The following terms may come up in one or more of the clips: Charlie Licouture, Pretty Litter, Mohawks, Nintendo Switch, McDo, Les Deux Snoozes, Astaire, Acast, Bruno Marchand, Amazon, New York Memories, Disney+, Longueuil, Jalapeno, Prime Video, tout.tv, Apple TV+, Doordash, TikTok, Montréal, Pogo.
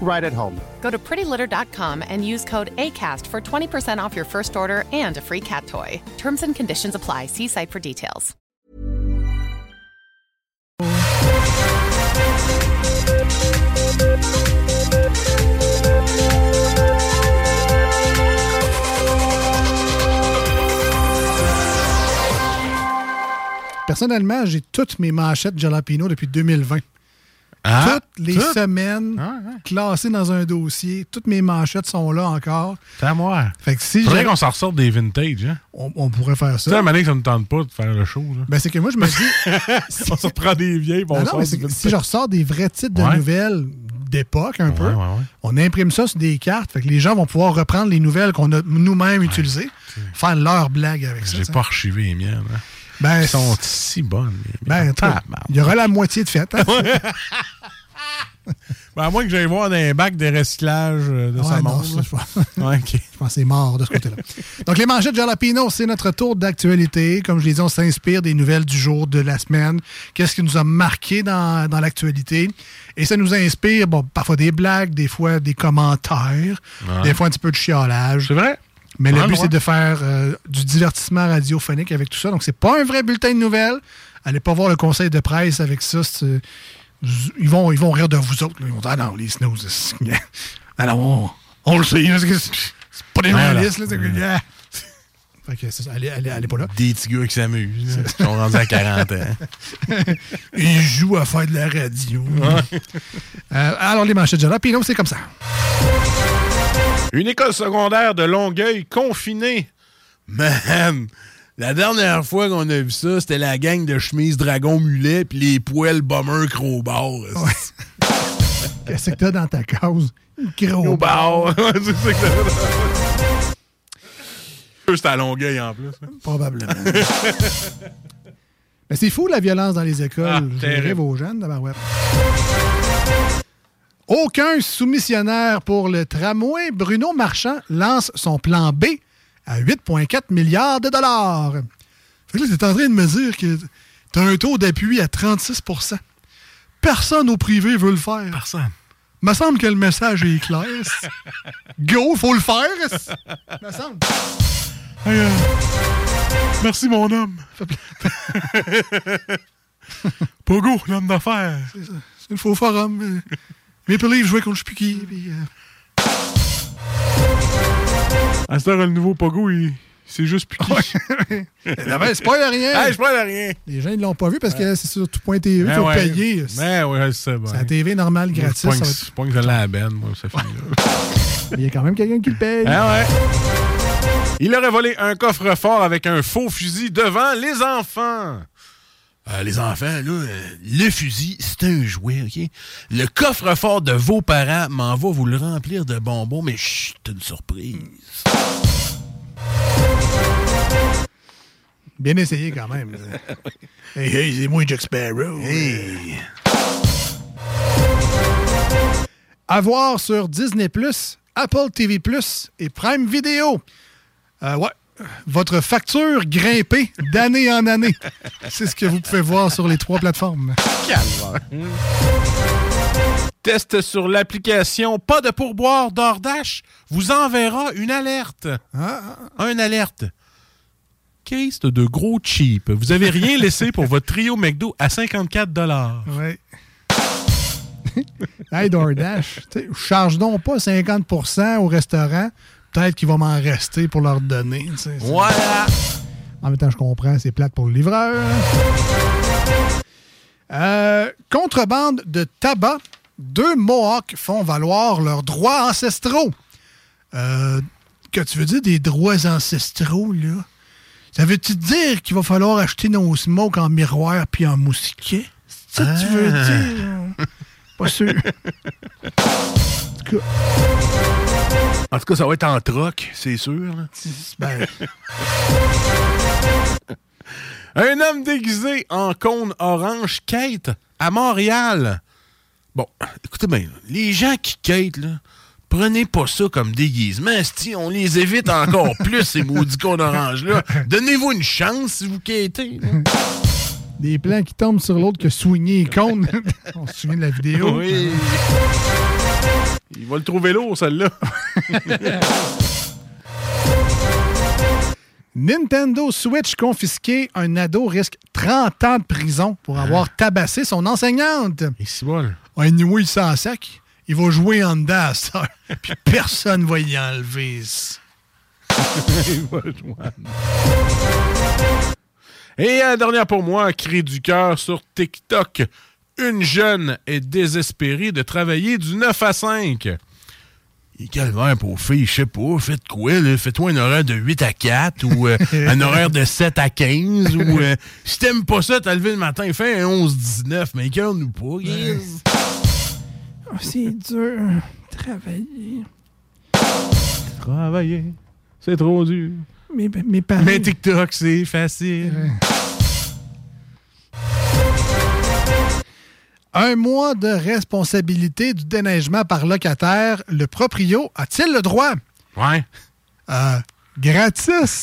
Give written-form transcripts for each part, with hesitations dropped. right at home. Go to prettylitter.com and use code ACAST for 20% off your first order and a free cat toy. Terms and conditions apply. See site for details. Personnellement, j'ai toutes mes manchettes Jalapeno depuis 2020. Ah, toutes les semaines, classées dans un dossier, toutes mes manchettes sont là encore. C'est à moi. Fait que si faudrait qu'on s'en ressorte des vintage, hein? On pourrait faire ça. C'est un année que ça ne tente pas de faire le show. Là. Ben, c'est que moi, je me dis... on se reprend des vieilles, on sort des vintage. Si je ressors des vrais titres de nouvelles d'époque, un peu, on imprime ça sur des cartes. Fait que les gens vont pouvoir reprendre les nouvelles qu'on a nous-mêmes utilisées, faire leur blague avec ça. J'ai pas archivé les miennes, hein? Ben, ils sont si bonnes. Ben, il y aura la moitié de fête. Hein? Ben, à moins que j'aille voir dans les bacs de recyclage de sa mort. Je pense que c'est mort de ce côté-là. Donc, les manchettes Jalapeno, c'est notre tour d'actualité. Comme je l'ai dit, on s'inspire des nouvelles du jour, de la semaine. Qu'est-ce qui nous a marqué dans l'actualité? Et ça nous inspire, bon, parfois des blagues, des fois des commentaires, des fois un petit peu de chiolage. C'est vrai? Mais le but, c'est de faire du divertissement radiophonique avec tout ça. Donc, c'est pas un vrai bulletin de nouvelles. Allez pas voir le conseil de presse avec ça. Ils vont rire de vous autres. Là. Ils vont dire, ah non, les snoozes. Alors, on le sait. C'est pas des journalistes. Là, fait que ça, allez pas là. Des petits gars qui s'amusent. Ils sont rendus à 40 ans. Ils jouent à faire de la radio. Alors, les manchettes Jalapeno, c'est comme ça. Une école secondaire de Longueuil confinée. Man, la dernière fois qu'on a vu ça, c'était la gang de chemises dragon mulet puis les poêles bomber crowbar. Ouais. Qu'est-ce que t'as dans ta cause? Crowbar. C'est à Longueuil en plus. Probablement. Mais c'est fou la violence dans les écoles. Je rêve aux jeunes de ma web. Aucun soumissionnaire pour le tramway. Bruno Marchand lance son plan B à 8,4 milliards de dollars. Fait que là, t'es en train de me dire que t'as un taux d'appui à 36%. Personne au privé veut le faire. Personne. Me semble que le message est clair. Go, faut le faire. Me semble. Hey, merci, mon homme. Pogo, l'homme d'affaires. C'est ça. C'est le faux forum. Maple Leaf jouait contre je sais plus qui. Astaire, le nouveau Pogo, c'est juste plus qui. Spoil à rien. Hey, spoil à rien. Les gens ne l'ont pas vu parce que c'est sur tout.tv, il faut payer. Mais ouais, c'est bon. C'est la TV normale gratis. Je pense que je l'ai à la benne, moi, ça fait là. Il y a quand même quelqu'un qui le paye. Ah ouais. Il aurait volé un coffre-fort avec un faux fusil devant les enfants. Les enfants, là, le fusil, c'est un jouet, OK? Le coffre-fort de vos parents m'en va vous le remplir de bonbons, mais chut, t'as une surprise. Bien essayé quand même. Hey, c'est moi, Jack Sparrow. Hey. À voir sur Disney+, Apple TV+, et Prime Video. Votre facture grimpée d'année en année. C'est ce que vous pouvez voir sur les 3 plateformes. Calvaire. Test sur l'application Pas de pourboire Doordash vous enverra une alerte. Une alerte. Case de gros cheap. Vous n'avez rien laissé pour votre trio McDo à 54$. Oui. Hey Doordash, charge donc pas 50% au restaurant. peut-être qu'il va m'en rester pour leur donner. Tu sais, voilà! En même temps, je comprends, c'est plate pour le livreur. Contrebande de tabac. 2 Mohawks font valoir leurs droits ancestraux. Que tu veux dire des droits ancestraux, là? Ça veut-tu dire qu'il va falloir acheter nos smokes en miroir puis en mousquet? C'est ça que tu veux dire? Pas sûr. En tout cas, ça va être en troc, c'est sûr. Là. Ben... Un homme déguisé en cône orange quête à Montréal. Bon, écoutez bien, les gens qui quêtent, là, prenez pas ça comme déguisement. Si on les évite encore plus, ces maudits cônes orange-là. Donnez-vous une chance si vous quêtez. Là. Des plans qui tombent sur l'autre que soigner les cônes. On se souvient de la vidéo. Oui. Il va le trouver lourd, celle-là. Nintendo Switch confisqué. Un ado risque 30 ans de prison pour avoir tabassé son enseignante. Et c'est bon. Anyway, il s'en sac. Il va jouer en dedans à ça. Puis personne va y enlever. Il va jouer en... Et dernière pour moi, cri du cœur sur TikTok. Une jeune est désespérée de travailler du 9 à 5. Et calvaire pour filles, je sais pas, faites quoi, là? Faites-toi un horaire de 8 à 4 ou un horaire de 7 à 15 ou si t'aimes pas ça, t'as levé le matin, fais un 11-19, mais écoeure-nous pas, yes. Oh, c'est dur, travailler, c'est trop dur. Mais pareil... Mais TikTok, c'est facile. Un mois de responsabilité du déneigement par locataire. Le proprio a-t-il le droit? Ouais. Gratis.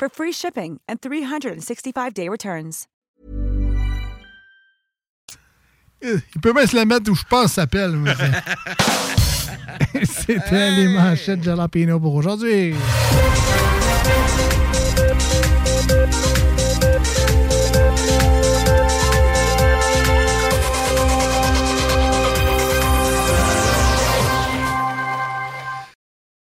for free shipping and 365-day returns. Il peut bien se la mettre où je pense s'appelle. C'était les manchettes Jalapeno pour aujourd'hui.